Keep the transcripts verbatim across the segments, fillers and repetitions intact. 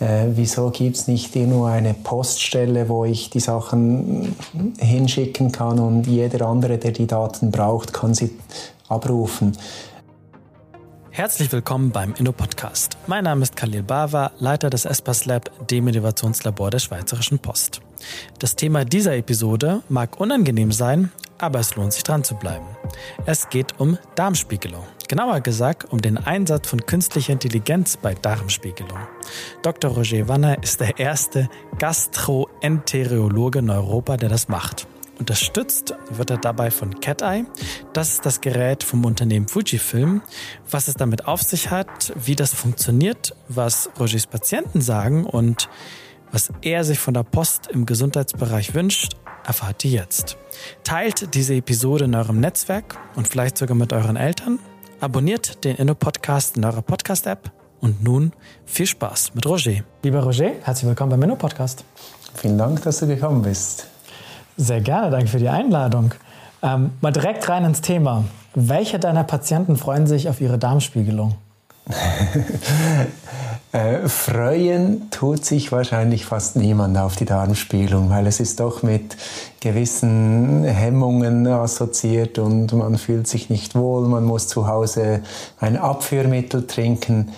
äh, wieso gibt es nicht nur eine Poststelle, wo ich die Sachen hinschicken kann und jeder andere, der die Daten braucht, kann sie abrufen. Herzlich willkommen beim Inno-Podcast. Mein Name ist Khalil Bawa, Leiter des ESPAS Lab, dem Innovationslabor der Schweizerischen Post. Das Thema dieser Episode mag unangenehm sein, aber es lohnt sich dran zu bleiben. Es geht um Darmspiegelung. Genauer gesagt um den Einsatz von künstlicher Intelligenz bei Darmspiegelung. Doktor Roger Wanner ist der erste Gastroenterologe in Europa, der das macht. Unterstützt wird er dabei von CatEye. Das ist das Gerät vom Unternehmen Fujifilm. Was es damit auf sich hat, wie das funktioniert, was Rogers Patienten sagen und was er sich von der Post im Gesundheitsbereich wünscht, erfahrt ihr jetzt. Teilt diese Episode in eurem Netzwerk und vielleicht sogar mit euren Eltern. Abonniert den Inno-Podcast in eurer Podcast-App. Und nun viel Spaß mit Roger. Lieber Roger, herzlich willkommen beim Inno-Podcast. Vielen Dank, dass du gekommen bist. Sehr gerne, danke für die Einladung. Ähm, mal direkt rein ins Thema. Welche deiner Patienten freuen sich auf ihre Darmspiegelung? äh, freuen tut sich wahrscheinlich fast niemand auf die Darmspiegelung, weil es ist doch mit gewissen Hemmungen assoziiert und man fühlt sich nicht wohl, man muss zu Hause ein Abführmittel trinken.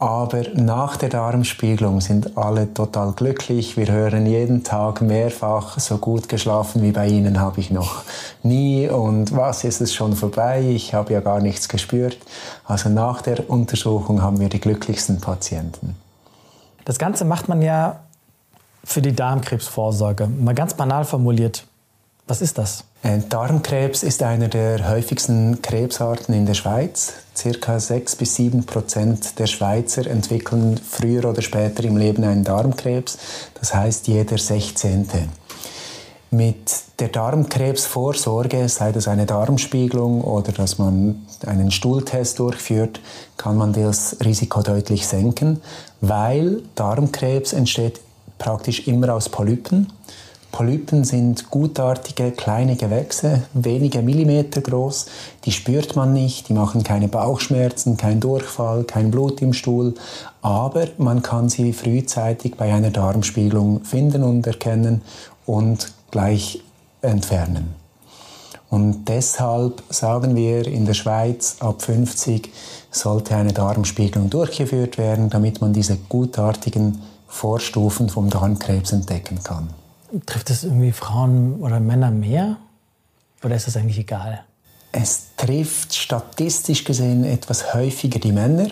Aber nach der Darmspiegelung sind alle total glücklich. Wir hören jeden Tag mehrfach, so gut geschlafen wie bei Ihnen habe ich noch nie. Und was, ist es schon vorbei? Ich habe ja gar nichts gespürt. Also nach der Untersuchung haben wir die glücklichsten Patienten. Das Ganze macht man ja für die Darmkrebsvorsorge. Mal ganz banal formuliert. Was ist das? Darmkrebs ist einer der häufigsten Krebsarten in der Schweiz. Circa sechs bis sieben Prozent der Schweizer entwickeln früher oder später im Leben einen Darmkrebs. Das heißt, jeder sechzehnte. Mit der Darmkrebsvorsorge, sei das eine Darmspiegelung oder dass man einen Stuhltest durchführt, kann man das Risiko deutlich senken, weil Darmkrebs entsteht praktisch immer aus Polypen. Polypen sind gutartige, kleine Gewächse, wenige Millimeter groß, die spürt man nicht, die machen keine Bauchschmerzen, kein Durchfall, kein Blut im Stuhl, aber man kann sie frühzeitig bei einer Darmspiegelung finden und erkennen und gleich entfernen. Und deshalb sagen wir in der Schweiz, ab fünfzig sollte eine Darmspiegelung durchgeführt werden, damit man diese gutartigen Vorstufen vom Darmkrebs entdecken kann. Trifft es irgendwie Frauen oder Männer mehr? Oder ist das eigentlich egal? Es trifft statistisch gesehen etwas häufiger die Männer.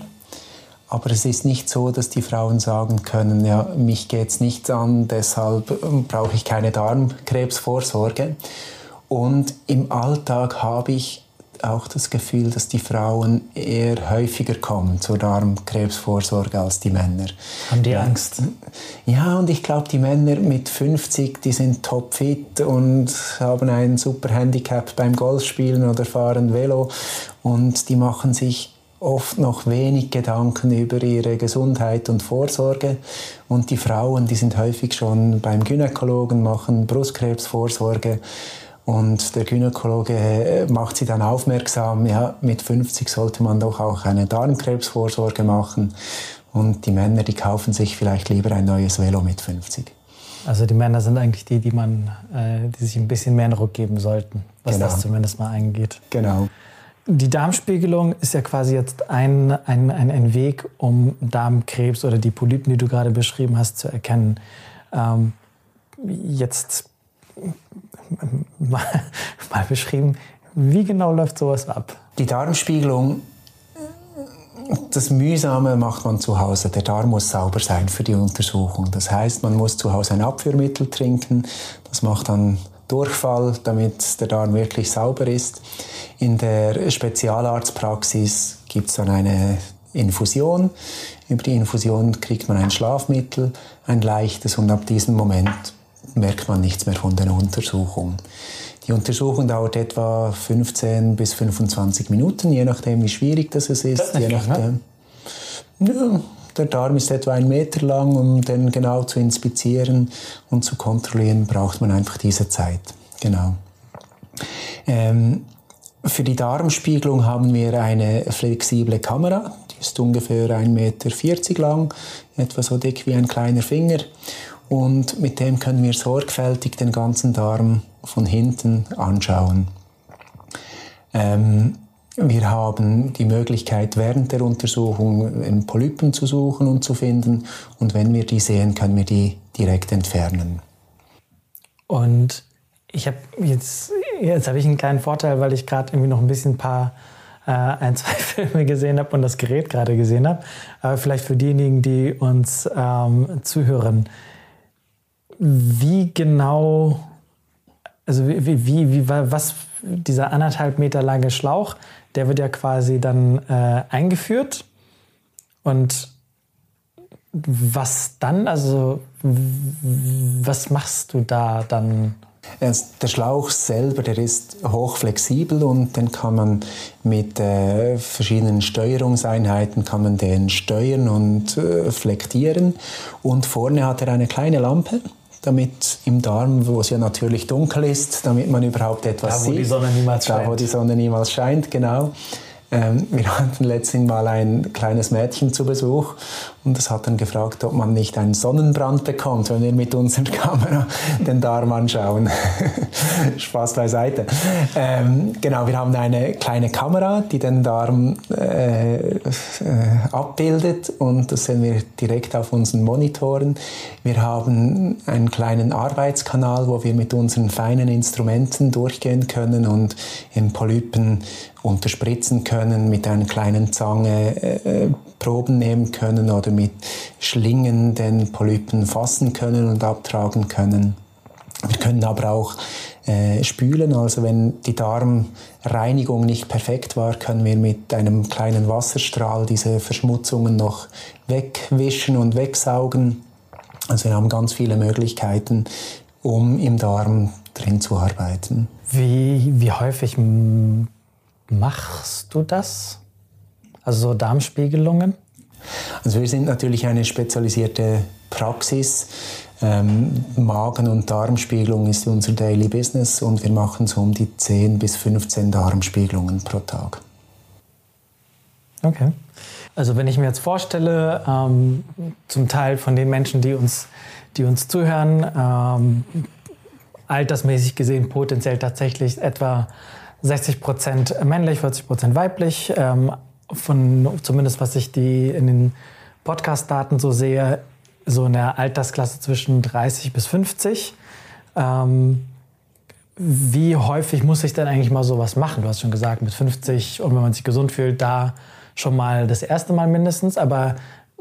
Aber es ist nicht so, dass die Frauen sagen können, ja, mich geht es nichts an, deshalb brauche ich keine Darmkrebsvorsorge. Und im Alltag habe ich auch das Gefühl, dass die Frauen eher häufiger kommen zur Darmkrebsvorsorge als die Männer. Haben die Angst? Ja, und ich glaube, die Männer mit fünfzig, die sind topfit und haben ein super Handicap beim Golfspielen oder fahren Velo und die machen sich oft noch wenig Gedanken über ihre Gesundheit und Vorsorge. Und die Frauen, die sind häufig schon beim Gynäkologen, machen Brustkrebsvorsorge. Und der Gynäkologe macht sie dann aufmerksam, ja, mit fünfzig sollte man doch auch eine Darmkrebsvorsorge machen. Und die Männer, die kaufen sich vielleicht lieber ein neues Velo mit fünfzig. Also die Männer sind eigentlich die, die, man, äh, die sich ein bisschen mehr Druck geben sollten, was genau. Das zumindest mal eingeht. Genau. Die Darmspiegelung ist ja quasi jetzt ein, ein, ein, ein Weg, um Darmkrebs oder die Polypen, die du gerade beschrieben hast, zu erkennen. Ähm, jetzt... Mal, mal beschrieben, wie genau läuft sowas ab? Die Darmspiegelung, das Mühsame macht man zu Hause. Der Darm muss sauber sein für die Untersuchung. Das heißt, man muss zu Hause ein Abführmittel trinken. Das macht dann Durchfall, damit der Darm wirklich sauber ist. In der Spezialarztpraxis gibt es dann eine Infusion. Über die Infusion kriegt man ein Schlafmittel, ein leichtes, und ab diesem Moment merkt man nichts mehr von der Untersuchung. Die Untersuchung dauert etwa fünfzehn bis fünfundzwanzig Minuten, je nachdem, wie schwierig das ist. Das je nachdem. Ja, der Darm ist etwa einen Meter lang, um den genau zu inspizieren und zu kontrollieren, braucht man einfach diese Zeit. Genau. Ähm, für die Darmspiegelung haben wir eine flexible Kamera. ist ungefähr ein Meter vierzig lang, etwa so dick wie ein kleiner Finger. Und mit dem können wir sorgfältig den ganzen Darm von hinten anschauen. Ähm, wir haben die Möglichkeit, während der Untersuchung Polypen zu suchen und zu finden. Und wenn wir die sehen, können wir die direkt entfernen. Und ich habe jetzt, jetzt habe ich einen kleinen Vorteil, weil ich gerade irgendwie noch ein bisschen ein paar, äh, ein, zwei Filme gesehen habe und das Gerät gerade gesehen habe. Aber vielleicht für diejenigen, die uns ähm, zuhören, wie genau, also wie, wie, wie, was, dieser anderthalb Meter lange Schlauch, der wird ja quasi dann äh, eingeführt. Und was dann, also was machst du da dann? Der Schlauch selber, der ist hochflexibel und den kann man mit äh, verschiedenen Steuerungseinheiten kann man den steuern und äh, flektieren. Und vorne hat er eine kleine Lampe, damit im Darm, wo es ja natürlich dunkel ist, damit man überhaupt etwas sieht. Da, wo die Sonne niemals scheint. Da, wo die Sonne niemals scheint, genau. Ähm, wir hatten letztens mal ein kleines Mädchen zu Besuch und das hat dann gefragt, ob man nicht einen Sonnenbrand bekommt, wenn wir mit unserer Kamera den Darm anschauen. Spaß beiseite. Ähm, genau, wir haben eine kleine Kamera, die den Darm äh, äh, abbildet und das sehen wir direkt auf unseren Monitoren. Wir haben einen kleinen Arbeitskanal, wo wir mit unseren feinen Instrumenten durchgehen können und im Polypen unterspritzen können, mit einer kleinen Zange äh, Proben nehmen können oder mit Schlingen den Polypen fassen können und abtragen können. Wir können aber auch äh, spülen, also wenn die Darmreinigung nicht perfekt war, können wir mit einem kleinen Wasserstrahl diese Verschmutzungen noch wegwischen und wegsaugen. Also wir haben ganz viele Möglichkeiten, um im Darm drin zu arbeiten. Wie, wie häufig m- machst du das? Also so Darmspiegelungen? Also wir sind natürlich eine spezialisierte Praxis. Ähm, Magen- und Darmspiegelung ist unser Daily Business und wir machen so um die zehn bis fünfzehn Darmspiegelungen pro Tag. Okay. Also wenn ich mir jetzt vorstelle, ähm, zum Teil von den Menschen, die uns, die uns zuhören, ähm, altersmäßig gesehen potenziell tatsächlich etwa sechzig Prozent männlich, vierzig Prozent weiblich. Ähm, von, zumindest was ich die in den Podcast-Daten so sehe, so in der Altersklasse zwischen dreißig bis fünfzig. Ähm, wie häufig muss ich denn eigentlich mal sowas machen? Du hast schon gesagt, mit fünfzig und wenn man sich gesund fühlt, da schon mal das erste Mal mindestens. Aber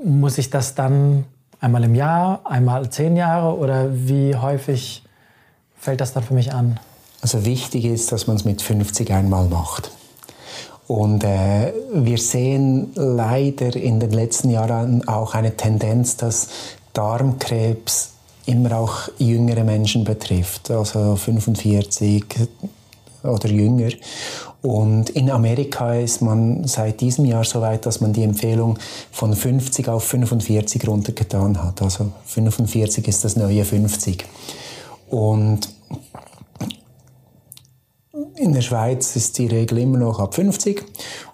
muss ich das dann einmal im Jahr, einmal zehn Jahre oder wie häufig fällt das dann für mich an? Also wichtig ist, dass man es mit fünfzig einmal macht. Und äh, wir sehen leider in den letzten Jahren auch eine Tendenz, dass Darmkrebs immer auch jüngere Menschen betrifft, also fünfundvierzig oder jünger. Und in Amerika ist man seit diesem Jahr so weit, dass man die Empfehlung von fünfzig auf fünfundvierzig runtergetan hat. Also fünfundvierzig ist das neue fünfzig. Und in der Schweiz ist die Regel immer noch ab fünfzig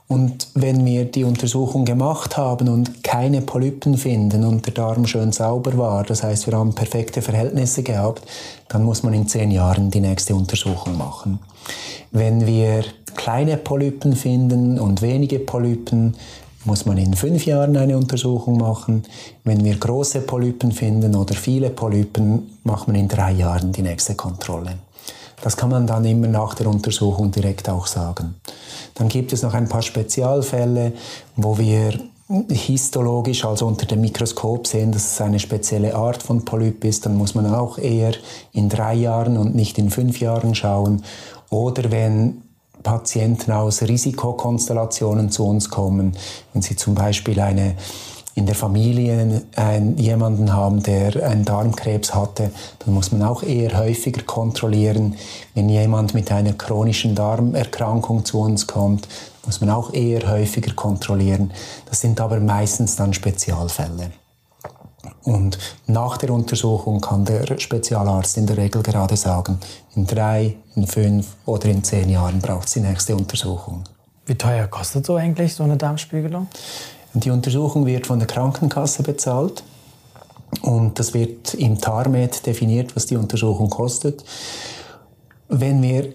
und wenn wir die Untersuchung gemacht haben und keine Polypen finden und der Darm schön sauber war, das heißt, wir haben perfekte Verhältnisse gehabt, dann muss man in zehn Jahren die nächste Untersuchung machen. Wenn wir kleine Polypen finden und wenige Polypen, muss man in fünf Jahren eine Untersuchung machen. Wenn wir große Polypen finden oder viele Polypen, macht man in drei Jahren die nächste Kontrolle. Das kann man dann immer nach der Untersuchung direkt auch sagen. Dann gibt es noch ein paar Spezialfälle, wo wir histologisch, also unter dem Mikroskop sehen, dass es eine spezielle Art von Polyp ist. Dann muss man auch eher in drei Jahren und nicht in fünf Jahren schauen. Oder wenn Patienten aus Risikokonstellationen zu uns kommen, wenn sie zum Beispiel eine in der Familie einen, jemanden haben, der einen Darmkrebs hatte, dann muss man auch eher häufiger kontrollieren. Wenn jemand mit einer chronischen Darmerkrankung zu uns kommt, muss man auch eher häufiger kontrollieren. Das sind aber meistens dann Spezialfälle. Und nach der Untersuchung kann der Spezialarzt in der Regel gerade sagen, in drei, in fünf oder in zehn Jahren braucht es die nächste Untersuchung. Wie teuer kostet so eigentlich so eine Darmspiegelung? Und die Untersuchung wird von der Krankenkasse bezahlt und das wird im TARMED definiert, was die Untersuchung kostet. Wenn wir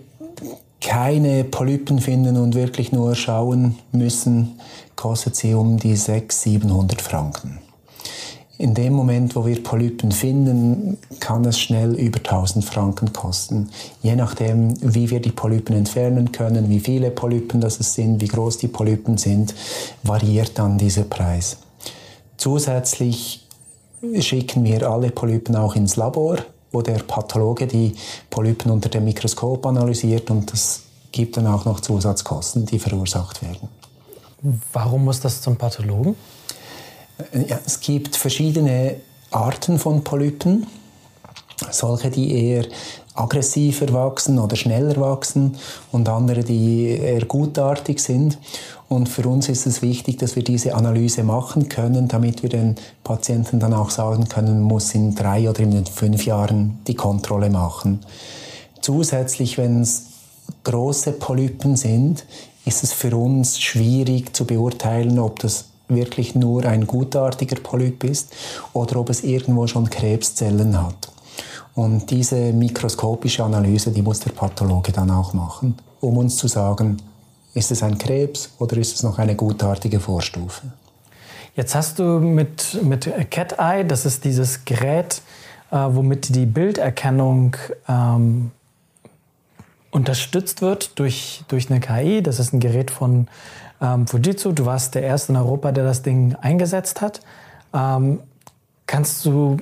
keine Polypen finden und wirklich nur schauen müssen, kostet sie um die sechshundert, siebenhundert Franken. In dem Moment, wo wir Polypen finden, kann es schnell über tausend Franken kosten. Je nachdem, wie wir die Polypen entfernen können, wie viele Polypen das sind, wie groß die Polypen sind, variiert dann dieser Preis. Zusätzlich schicken wir alle Polypen auch ins Labor, wo der Pathologe die Polypen unter dem Mikroskop analysiert, und das gibt dann auch noch Zusatzkosten, die verursacht werden. Warum muss das zum Pathologen? Ja, es gibt verschiedene Arten von Polypen, solche, die eher aggressiver wachsen oder schneller wachsen und andere, die eher gutartig sind. Und für uns ist es wichtig, dass wir diese Analyse machen können, damit wir den Patienten dann auch sagen können, muss in drei oder in den fünf Jahren die Kontrolle machen. Zusätzlich, wenn es große Polypen sind, ist es für uns schwierig zu beurteilen, ob das wirklich nur ein gutartiger Polyp ist oder ob es irgendwo schon Krebszellen hat. Und diese mikroskopische Analyse, die muss der Pathologe dann auch machen, um uns zu sagen, ist es ein Krebs oder ist es noch eine gutartige Vorstufe. Jetzt hast du mit, mit CatEye, das ist dieses Gerät, äh, womit die Bilderkennung ähm, unterstützt wird durch, durch eine K I. Das ist ein Gerät von Ähm, Fujitsu, du warst der Erste in Europa, der das Ding eingesetzt hat. Ähm, kannst du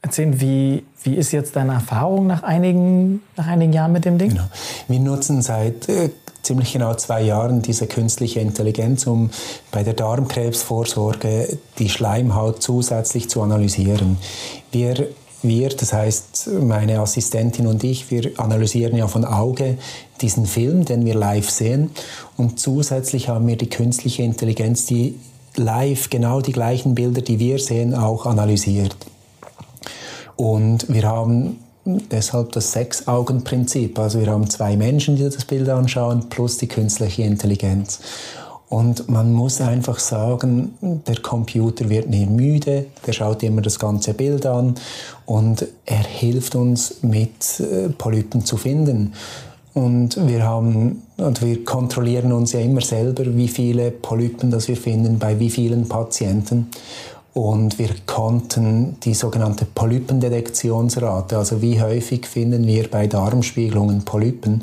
erzählen, wie, wie ist jetzt deine Erfahrung nach einigen, nach einigen Jahren mit dem Ding? Genau. Wir nutzen seit äh, ziemlich genau zwei Jahren diese künstliche Intelligenz, um bei der Darmkrebsvorsorge die Schleimhaut zusätzlich zu analysieren. Wir Wir, das heißt meine Assistentin und ich, wir analysieren ja von Auge diesen Film, den wir live sehen, und zusätzlich haben wir die künstliche Intelligenz, die live genau die gleichen Bilder, die wir sehen, auch analysiert. Und wir haben deshalb das Sechs-Augen-Prinzip, also wir haben zwei Menschen, die das Bild anschauen, plus die künstliche Intelligenz. Und man muss einfach sagen, der Computer wird nie müde, der schaut immer das ganze Bild an und er hilft uns, mit Polypen zu finden. Und wir haben, und wir kontrollieren uns ja immer selber, wie viele Polypen das wir finden, bei wie vielen Patienten. Und wir konnten die sogenannte Polypendetektionsrate, also wie häufig finden wir bei Darmspiegelungen Polypen,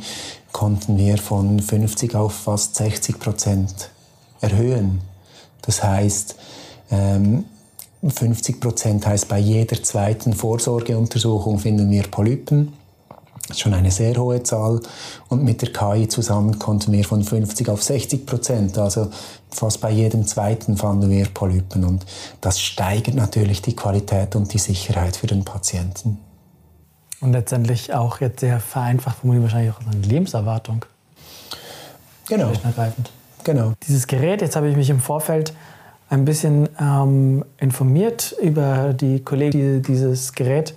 konnten wir von fünfzig auf fast sechzig Prozent erhöhen. Das heißt, fünfzig Prozent heißt, bei jeder zweiten Vorsorgeuntersuchung finden wir Polypen. Das ist schon eine sehr hohe Zahl. Und mit der K I zusammen konnten wir von fünfzig auf sechzig Prozent, also fast bei jedem zweiten fanden wir Polypen. Und das steigert natürlich die Qualität und die Sicherheit für den Patienten. Und letztendlich auch jetzt sehr vereinfacht formuliert wahrscheinlich auch eine Lebenserwartung. Genau. Genau. Dieses Gerät, jetzt habe ich mich im Vorfeld ein bisschen ähm, informiert über die Kollegen. Dieses Gerät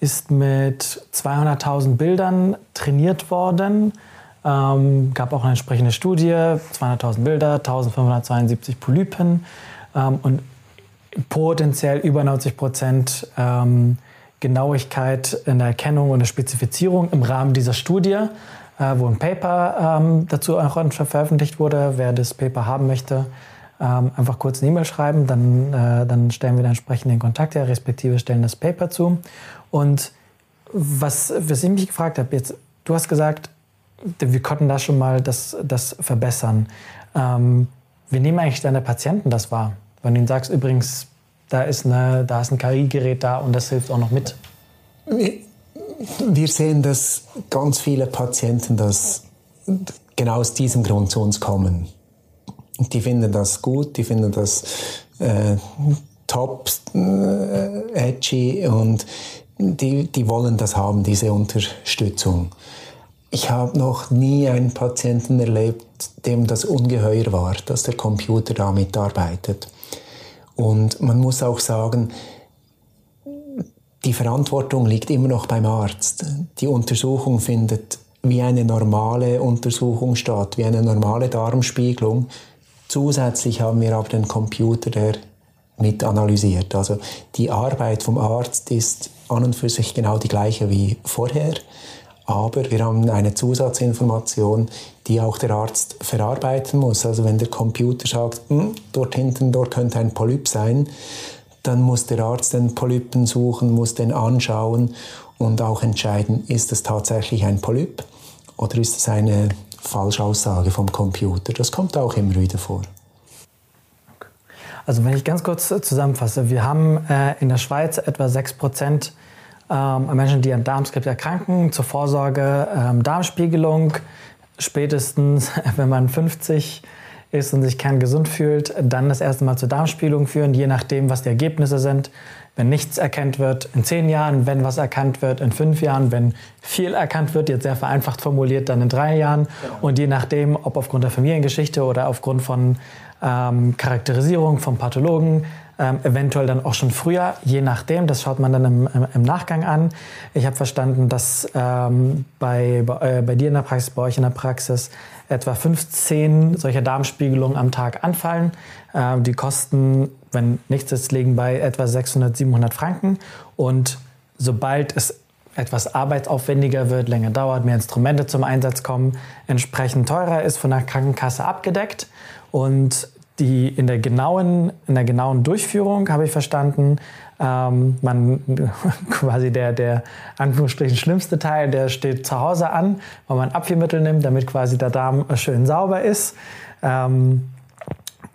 ist mit zweihunderttausend Bildern trainiert worden. Ähm, gab auch eine entsprechende Studie, zweihunderttausend Bilder, eintausendfünfhundertzweiundsiebzig Polypen ähm, und potenziell über neunzig Prozent ähm, Genauigkeit in der Erkennung und der Spezifizierung im Rahmen dieser Studie, äh, wo ein Paper ähm, dazu auch veröffentlicht wurde. Wer das Paper haben möchte, ähm, einfach kurz eine E-Mail schreiben, dann, äh, dann stellen wir da entsprechend den Kontakt her, respektive stellen das Paper zu. Und was, was ich mich gefragt habe, jetzt, du hast gesagt, wir konnten da schon mal das, das verbessern. Ähm, wie nehmen eigentlich deine Patienten das wahr? Wenn du ihnen sagst, übrigens, Da ist, eine, da ist ein K I-Gerät da und das hilft auch noch mit. Wir sehen, dass ganz viele Patienten das genau aus diesem Grund zu uns kommen. Die finden das gut, die finden das äh, top, äh, edgy und die, die wollen das haben, diese Unterstützung. Ich habe noch nie einen Patienten erlebt, dem das ungeheuer war, dass der Computer damit arbeitet. Und man muss auch sagen, die Verantwortung liegt immer noch beim Arzt. Die Untersuchung findet wie eine normale Untersuchung statt, wie eine normale Darmspiegelung. Zusätzlich haben wir aber den Computer, der mit analysiert. Also die Arbeit vom Arzt ist an und für sich genau die gleiche wie vorher, aber wir haben eine Zusatzinformation, die auch der Arzt verarbeiten muss. Also wenn der Computer sagt, dort hinten, dort könnte ein Polyp sein, dann muss der Arzt den Polypen suchen, muss den anschauen und auch entscheiden, ist es tatsächlich ein Polyp oder ist es eine Falschaussage vom Computer. Das kommt auch immer wieder vor. Also wenn ich ganz kurz zusammenfasse, wir haben äh, in der Schweiz etwa sechs Prozent ähm, Menschen, die an Darmkrebs erkranken, zur Vorsorge ähm, Darmspiegelung. Spätestens, wenn man fünfzig ist und sich kerngesund fühlt, dann das erste Mal zur Darmspiegelung führen, je nachdem, was die Ergebnisse sind. Wenn nichts erkannt wird, in zehn Jahren, wenn was erkannt wird, in fünf Jahren, wenn viel erkannt wird, jetzt sehr vereinfacht formuliert, dann in drei Jahren. Und je nachdem, ob aufgrund der Familiengeschichte oder aufgrund von ähm, Charakterisierung vom Pathologen, ähm, eventuell dann auch schon früher, je nachdem, das schaut man dann im, im, im Nachgang an. Ich habe verstanden, dass ähm, bei, bei, äh, bei dir in der Praxis, bei euch in der Praxis, etwa fünfzehn solcher Darmspiegelungen am Tag anfallen. Ähm, die kosten, wenn nichts ist, liegen bei etwa sechshundert, siebenhundert Franken. Und sobald es etwas arbeitsaufwendiger wird, länger dauert, mehr Instrumente zum Einsatz kommen, entsprechend teurer ist, von der Krankenkasse abgedeckt. Und die in der genauen, in der genauen Durchführung, habe ich verstanden, ähm, man quasi der, der Anführungsstrichen schlimmste Teil, der steht zu Hause an, weil man Abführmittel nimmt, damit quasi der Darm schön sauber ist. Ähm,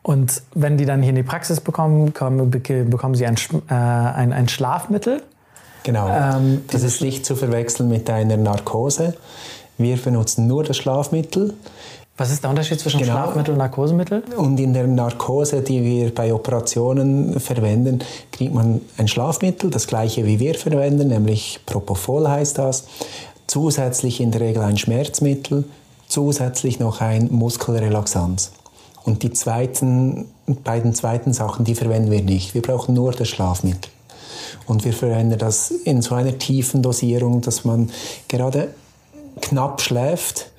und wenn die dann hier in die Praxis bekommen, kommen, bekommen sie ein, äh, ein, ein Schlafmittel. Genau, ähm, das ist nicht zu verwechseln mit einer Narkose. Wir benutzen nur das Schlafmittel. Was ist der Unterschied zwischen genau. Schlafmittel und Narkosemittel? Und in der Narkose, die wir bei Operationen verwenden, kriegt man ein Schlafmittel, das gleiche wie wir verwenden, nämlich Propofol heißt das. Zusätzlich in der Regel ein Schmerzmittel, zusätzlich noch ein Muskelrelaxanz. Und die zweiten, beiden zweiten Sachen, die verwenden wir nicht. Wir brauchen nur das Schlafmittel. Und wir verwenden das in so einer tiefen Dosierung, dass man gerade knapp schläft.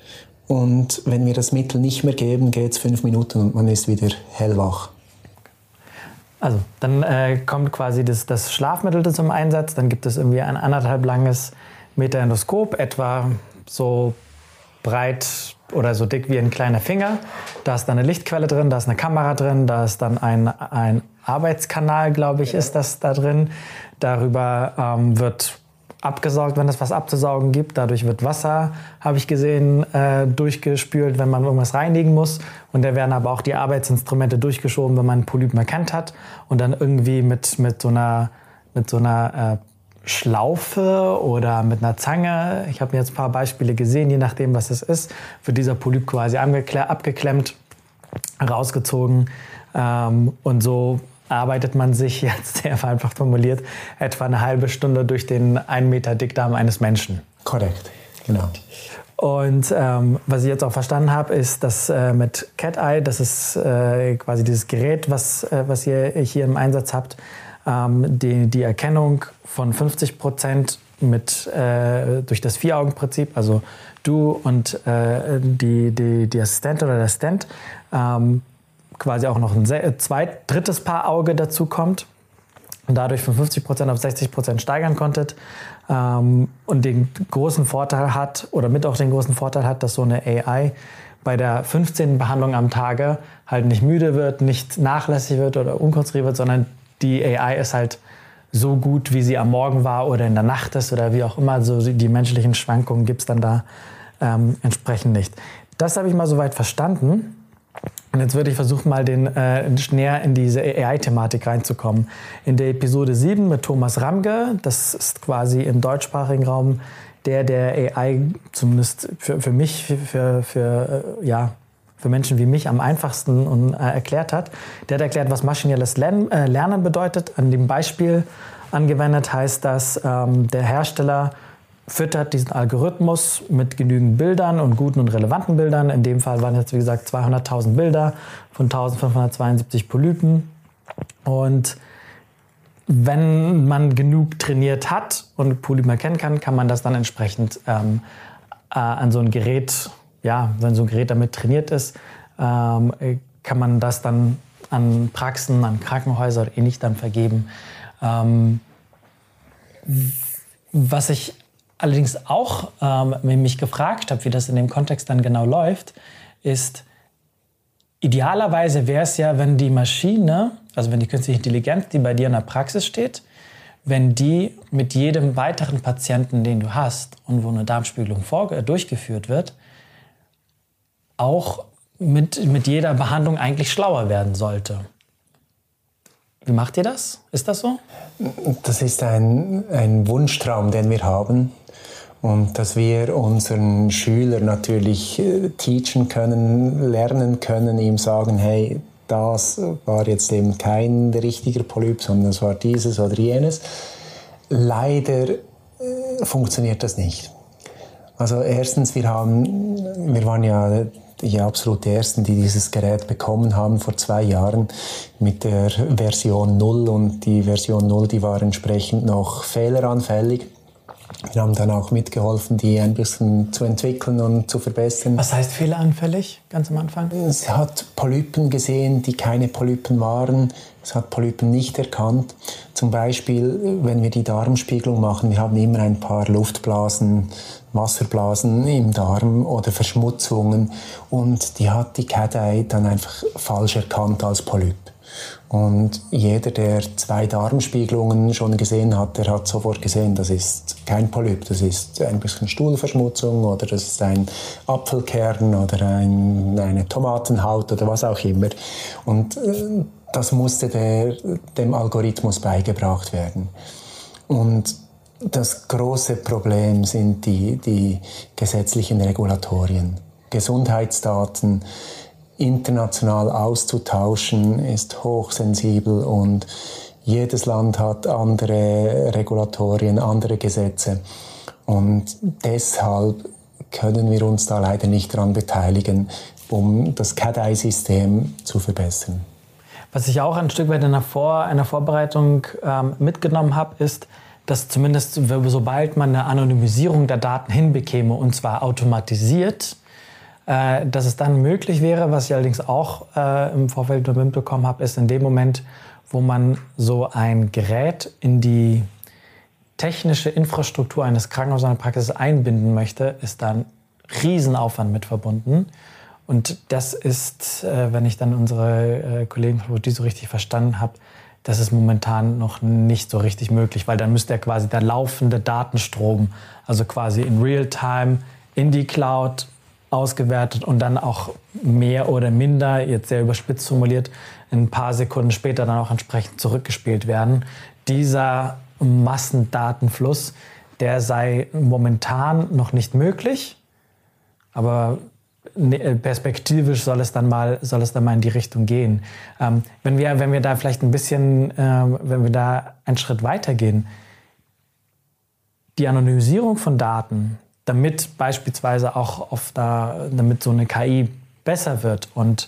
Und wenn wir das Mittel nicht mehr geben, geht es fünf Minuten und man ist wieder hellwach. Also, dann äh, kommt quasi das, das Schlafmittel zum Einsatz. Dann gibt es irgendwie ein anderthalb langes Meter Endoskop, etwa so breit oder so dick wie ein kleiner Finger. Da ist dann eine Lichtquelle drin, da ist eine Kamera drin, da ist dann ein, ein Arbeitskanal, glaube ich, ist das da drin. Darüber ähm, wird abgesaugt, wenn es was abzusaugen gibt. Dadurch wird Wasser, habe ich gesehen, äh, durchgespült, wenn man irgendwas reinigen muss. Und da werden aber auch die Arbeitsinstrumente durchgeschoben, wenn man einen Polypen erkannt hat. Und dann irgendwie mit, mit so einer, mit so einer äh, Schlaufe oder mit einer Zange, ich habe mir jetzt ein paar Beispiele gesehen, je nachdem, was es ist, wird dieser Polyp quasi abgeklemmt, rausgezogen. Ähm, und so arbeitet man sich jetzt, sehr einfach formuliert, etwa eine halbe Stunde durch den einen Meter Dickdarm eines Menschen. Korrekt, genau. Und ähm, was ich jetzt auch verstanden habe, ist, dass äh, mit CatEye, das ist äh, quasi dieses Gerät, was, äh, was ihr hier im Einsatz habt, ähm, die, die Erkennung von fünfzig Prozent mit, äh, durch das Vier-Augen-Prinzip, also du und äh, die, die, die Assistentin oder der Assistent, ähm, quasi auch noch ein zweit, drittes Paar Auge dazu kommt und dadurch von fünfzig Prozent auf sechzig Prozent steigern konntet ähm, und den großen Vorteil hat oder mit auch den großen Vorteil hat, dass so eine A I bei der fünfzehnten Behandlung am Tage halt nicht müde wird, nicht nachlässig wird oder unkonzentriert wird, sondern die A I ist halt so gut, wie sie am Morgen war oder in der Nacht ist oder wie auch immer. So die menschlichen Schwankungen gibt es dann da ähm, entsprechend nicht. Das habe ich mal soweit verstanden. Und jetzt würde ich versuchen, mal den, äh, näher in diese A I-Thematik reinzukommen. In der Episode sieben mit Thomas Ramge, das ist quasi im deutschsprachigen Raum der, der A I zumindest für, für mich, für, für, für, ja, für Menschen wie mich am einfachsten und, äh, erklärt hat. Der hat erklärt, was maschinelles Lern, äh, Lernen bedeutet. An dem Beispiel angewendet heißt das, ähm, der Hersteller füttert diesen Algorithmus mit genügend Bildern und guten und relevanten Bildern. In dem Fall waren jetzt, wie gesagt, zweihunderttausend Bilder von eintausendfünfhundertzweiundsiebzig Polypen. Und wenn man genug trainiert hat und Polypen erkennen kann, kann man das dann entsprechend ähm, äh, an so ein Gerät, ja, wenn so ein Gerät damit trainiert ist, ähm, kann man das dann an Praxen, an Krankenhäuser oder ähnlich dann vergeben. Ähm, was ich allerdings auch ähm, mich gefragt habe, wie das in dem Kontext dann genau läuft, ist, idealerweise wäre es ja, wenn die Maschine, also wenn die künstliche Intelligenz, die bei dir in der Praxis steht, wenn die mit jedem weiteren Patienten, den du hast und wo eine Darmspiegelung durchgeführt wird, auch mit, mit jeder Behandlung eigentlich schlauer werden sollte. Wie macht ihr das? Ist das so? Das ist ein, ein Wunschtraum, den wir haben. Und dass wir unseren Schülern natürlich teachen können, lernen können, ihm sagen, hey, das war jetzt eben kein richtiger Polyp, sondern es war dieses oder jenes. Leider äh, funktioniert das nicht. Also erstens, wir haben, wir waren ja die absolut Ersten, die dieses Gerät bekommen haben vor zwei Jahren mit der Version null. Und die Version null, die war entsprechend noch fehleranfällig. Wir haben dann auch mitgeholfen, die ein bisschen zu entwickeln und zu verbessern. Was heißt fehleranfällig, ganz am Anfang? Es hat Polypen gesehen, die keine Polypen waren. Es hat Polypen nicht erkannt. Zum Beispiel, wenn wir die Darmspiegelung machen, wir haben immer ein paar Luftblasen, Wasserblasen im Darm oder Verschmutzungen. Und die hat die CatEye dann einfach falsch erkannt als Polyp. Und jeder, der zwei Darmspiegelungen schon gesehen hat, der hat sofort gesehen, das ist kein Polyp, das ist ein bisschen Stuhlverschmutzung oder das ist ein Apfelkern oder ein, eine Tomatenhaut oder was auch immer. Und das musste der, dem Algorithmus beigebracht werden. Und das große Problem sind die, die gesetzlichen Regulatorien, Gesundheitsdaten. International auszutauschen ist hochsensibel und jedes Land hat andere Regulatorien, andere Gesetze. Und deshalb können wir uns da leider nicht daran beteiligen, um das CatEye-System zu verbessern. Was ich auch ein Stück weit in einer, Vor- einer Vorbereitung ähm, mitgenommen habe, ist, dass zumindest sobald man eine Anonymisierung der Daten hinbekäme, und zwar automatisiert, dass es dann möglich wäre, was ich allerdings auch äh, im Vorfeld mitbekommen habe, ist in dem Moment, wo man so ein Gerät in die technische Infrastruktur eines Krankenhauses oder einer Praxis einbinden möchte, ist dann Riesenaufwand mit verbunden. Und das ist, äh, wenn ich dann unsere äh, Kollegen von die so richtig verstanden habe, das ist momentan noch nicht so richtig möglich, weil dann müsste ja quasi der laufende Datenstrom, also quasi in Real-Time, in die Cloud, ausgewertet und dann auch mehr oder minder, jetzt sehr überspitzt formuliert, ein paar Sekunden später dann auch entsprechend zurückgespielt werden. Dieser Massendatenfluss, der sei momentan noch nicht möglich, aber perspektivisch soll es dann mal, soll es dann mal in die Richtung gehen. Ähm, wenn wir, wenn wir da vielleicht ein bisschen, äh, wenn wir da einen Schritt weitergehen, die Anonymisierung von Daten, damit beispielsweise auch auf da, damit so eine K I besser wird und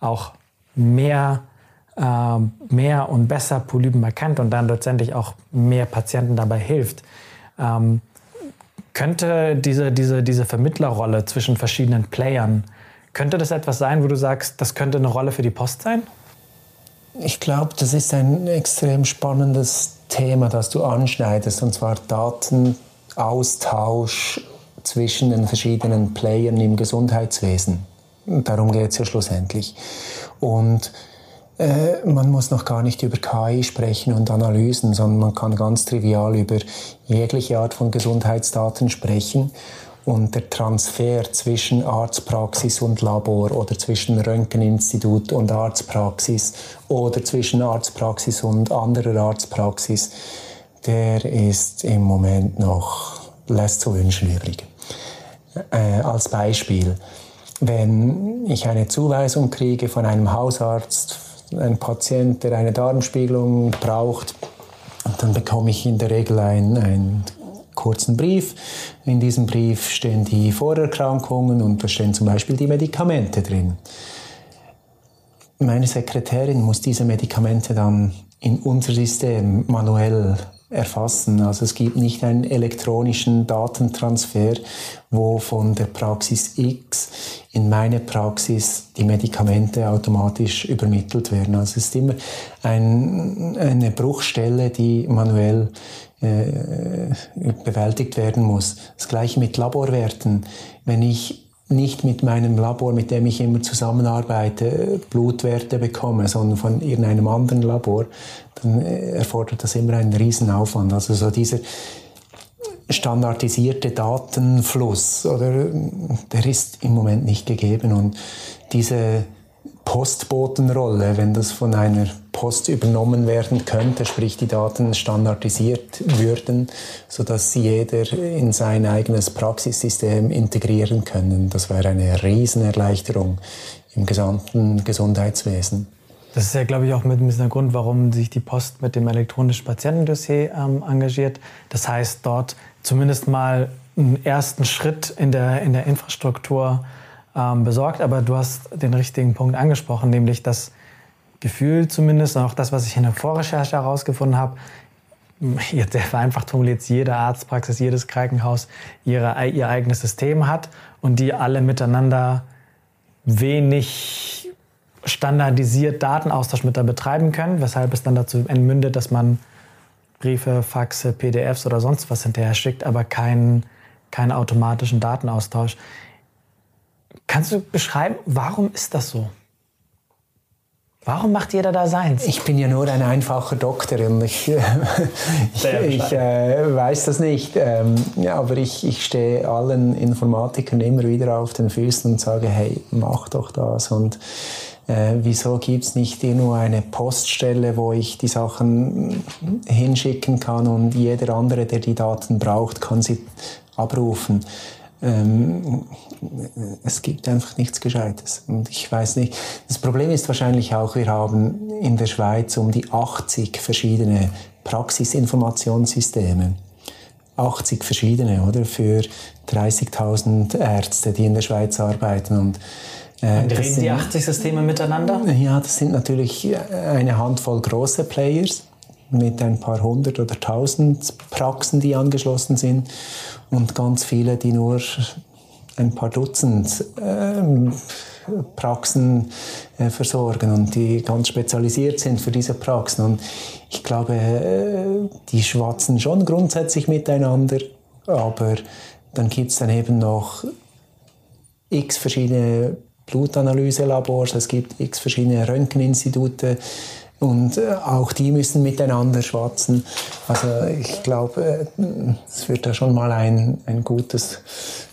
auch mehr, äh, mehr und besser Polypen erkannt und dann letztendlich auch mehr Patienten dabei hilft, ähm, könnte diese, diese, diese Vermittlerrolle zwischen verschiedenen Playern, könnte das etwas sein, wo du sagst, das könnte eine Rolle für die Post sein? Ich glaube, das ist ein extrem spannendes Thema, das du anschneidest, und zwar Datenaustausch zwischen den verschiedenen Playern im Gesundheitswesen. Darum geht es ja schlussendlich. Und äh, man muss noch gar nicht über K I sprechen und Analysen, sondern man kann ganz trivial über jegliche Art von Gesundheitsdaten sprechen. Und der Transfer zwischen Arztpraxis und Labor oder zwischen Röntgeninstitut und Arztpraxis oder zwischen Arztpraxis und anderer Arztpraxis, der ist im Moment noch, lässt zu wünschen übrig. Äh, als Beispiel, wenn ich eine Zuweisung kriege von einem Hausarzt, ein Patient, der eine Darmspiegelung braucht, dann bekomme ich in der Regel einen, einen kurzen Brief. In diesem Brief stehen die Vorerkrankungen und da stehen zum Beispiel die Medikamente drin. Meine Sekretärin muss diese Medikamente dann in unser System manuell erfassen. Also es gibt nicht einen elektronischen Datentransfer, wo von der Praxis X in meine Praxis die Medikamente automatisch übermittelt werden. Also es ist immer ein, eine Bruchstelle, die manuell äh, bewältigt werden muss. Das Gleiche mit Laborwerten. Wenn ich nicht mit meinem Labor, mit dem ich immer zusammenarbeite, Blutwerte bekomme, sondern von irgendeinem anderen Labor, dann erfordert das immer einen Riesenaufwand. Also so dieser standardisierte Datenfluss, oder, der ist im Moment nicht gegeben. Und diese Postbotenrolle, wenn das von einer Post übernommen werden könnte, sprich die Daten standardisiert würden, sodass sie jeder in sein eigenes Praxissystem integrieren können. Das wäre eine Riesenerleichterung im gesamten Gesundheitswesen. Das ist ja, glaube ich, auch mit ein bisschen der Grund, warum sich die Post mit dem elektronischen Patientendossier ähm, engagiert. Das heißt, dort zumindest mal einen ersten Schritt in der, in der Infrastruktur ähm, besorgt. Aber du hast den richtigen Punkt angesprochen, nämlich dass Gefühl zumindest, und auch das, was ich in der Vorrecherche herausgefunden habe, jetzt sehr vereinfacht formuliert, jede Arztpraxis, jedes Krankenhaus ihre, ihr eigenes System hat und die alle miteinander wenig standardisiert Datenaustausch mit da betreiben können, weshalb es dann dazu entmündet, dass man Briefe, Faxe, P D Fs oder sonst was hinterher schickt, aber keinen, keinen automatischen Datenaustausch. Kannst du beschreiben, warum ist das so? Warum macht jeder da seins? Ich bin ja nur ein einfacher Doktor und ich, äh, ich, ich äh, weiß das nicht. Ähm, ja, aber ich, ich stehe allen Informatikern immer wieder auf den Füßen und sage, hey, mach doch das. Und äh, wieso gibt es nicht irgendwo eine Poststelle, wo ich die Sachen hinschicken kann und jeder andere, der die Daten braucht, kann sie abrufen. Ähm, es gibt einfach nichts Gescheites. Und ich weiß nicht, das Problem ist wahrscheinlich auch, wir haben in der Schweiz um die achtzig verschiedene Praxisinformationssysteme. achtzig verschiedene, oder? Für dreißigtausend Ärzte, die in der Schweiz arbeiten. Und Äh, und reden sind, die achtzig Systeme miteinander? Ja, das sind natürlich eine Handvoll große Players mit ein paar hundert oder tausend Praxen, die angeschlossen sind, und ganz viele, die nur ein paar Dutzend ähm, Praxen äh, versorgen und die ganz spezialisiert sind für diese Praxen. Und ich glaube, äh, die schwatzen schon grundsätzlich miteinander, aber dann gibt es dann eben noch x verschiedene Blutanalyselabors, es gibt x verschiedene Röntgeninstitute, und auch die müssen miteinander schwatzen. Also ich glaube, es wird da schon mal ein, ein gutes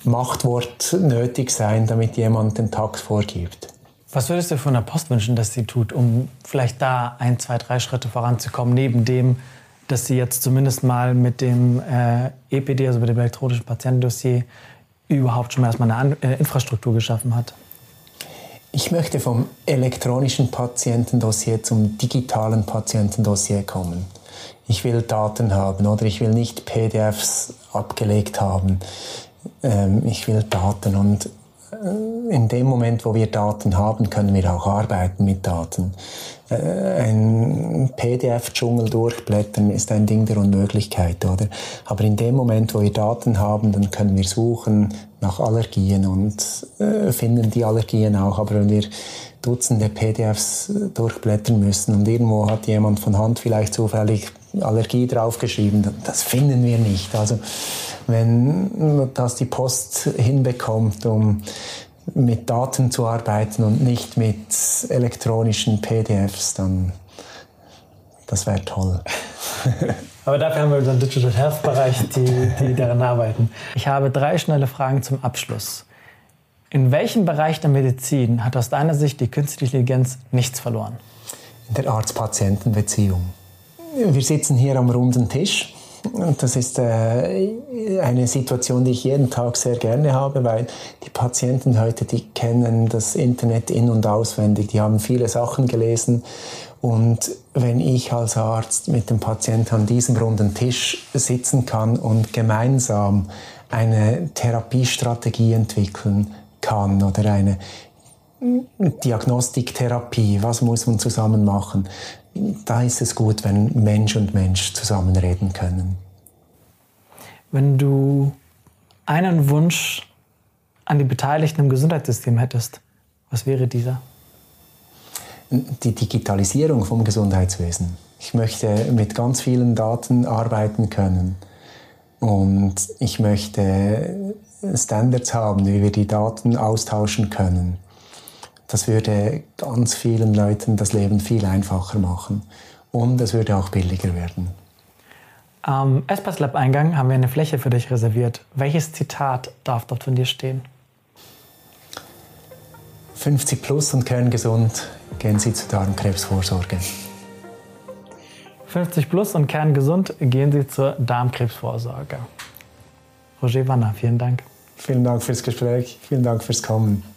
Machtwort nötig sein, damit jemand den Takt vorgibt. Was würdest du von der Post wünschen, dass sie tut, um vielleicht da ein, zwei, drei Schritte voranzukommen, neben dem, dass sie jetzt zumindest mal mit dem äh, E P D, also mit dem elektronischen Patientendossier, überhaupt schon mal erstmal eine An- äh, Infrastruktur geschaffen hat? Ich möchte vom elektronischen Patientendossier zum digitalen Patientendossier kommen. Ich will Daten haben, oder ich will nicht P D Fs abgelegt haben. Ähm, ich will Daten, und in dem Moment, wo wir Daten haben, können wir auch arbeiten mit Daten. Äh, ein P D F-Dschungel durchblättern ist ein Ding der Unmöglichkeit, oder? Aber in dem Moment, wo wir Daten haben, dann können wir suchen nach Allergien und äh, finden die Allergien auch. Aber wenn wir Dutzende P D Fs durchblättern müssen und irgendwo hat jemand von Hand vielleicht zufällig Allergie draufgeschrieben, das finden wir nicht. Also wenn das die Post hinbekommt, um mit Daten zu arbeiten und nicht mit elektronischen P D Fs, dann das wäre toll. Aber dafür haben wir unseren Digital Health-Bereich, die, die daran arbeiten. Ich habe drei schnelle Fragen zum Abschluss. In welchem Bereich der Medizin hat aus deiner Sicht die künstliche Intelligenz nichts verloren? In der Arzt-Patienten-Beziehung. Wir sitzen hier am runden Tisch. Das ist äh, eine Situation, die ich jeden Tag sehr gerne habe, weil die Patienten heute, die kennen das Internet in- und auswendig. Die haben viele Sachen gelesen. Und wenn ich als Arzt mit dem Patienten an diesem runden Tisch sitzen kann und gemeinsam eine Therapiestrategie entwickeln kann oder eine Diagnostiktherapie, was muss man zusammen machen, da ist es gut, wenn Mensch und Mensch zusammenreden können. Wenn du einen Wunsch an die Beteiligten im Gesundheitssystem hättest, was wäre dieser? Die Digitalisierung vom Gesundheitswesen. Ich möchte mit ganz vielen Daten arbeiten können und ich möchte Standards haben, wie wir die Daten austauschen können. Das würde ganz vielen Leuten das Leben viel einfacher machen und es würde auch billiger werden. Am ESPAS Lab Eingang haben wir eine Fläche für dich reserviert. Welches Zitat darf dort von dir stehen? fünfzig plus und kerngesund, gehen Sie zur Darmkrebsvorsorge. fünfzig plus und kerngesund, gehen Sie zur Darmkrebsvorsorge. Roger Wanner, vielen Dank. Vielen Dank fürs Gespräch, vielen Dank fürs Kommen.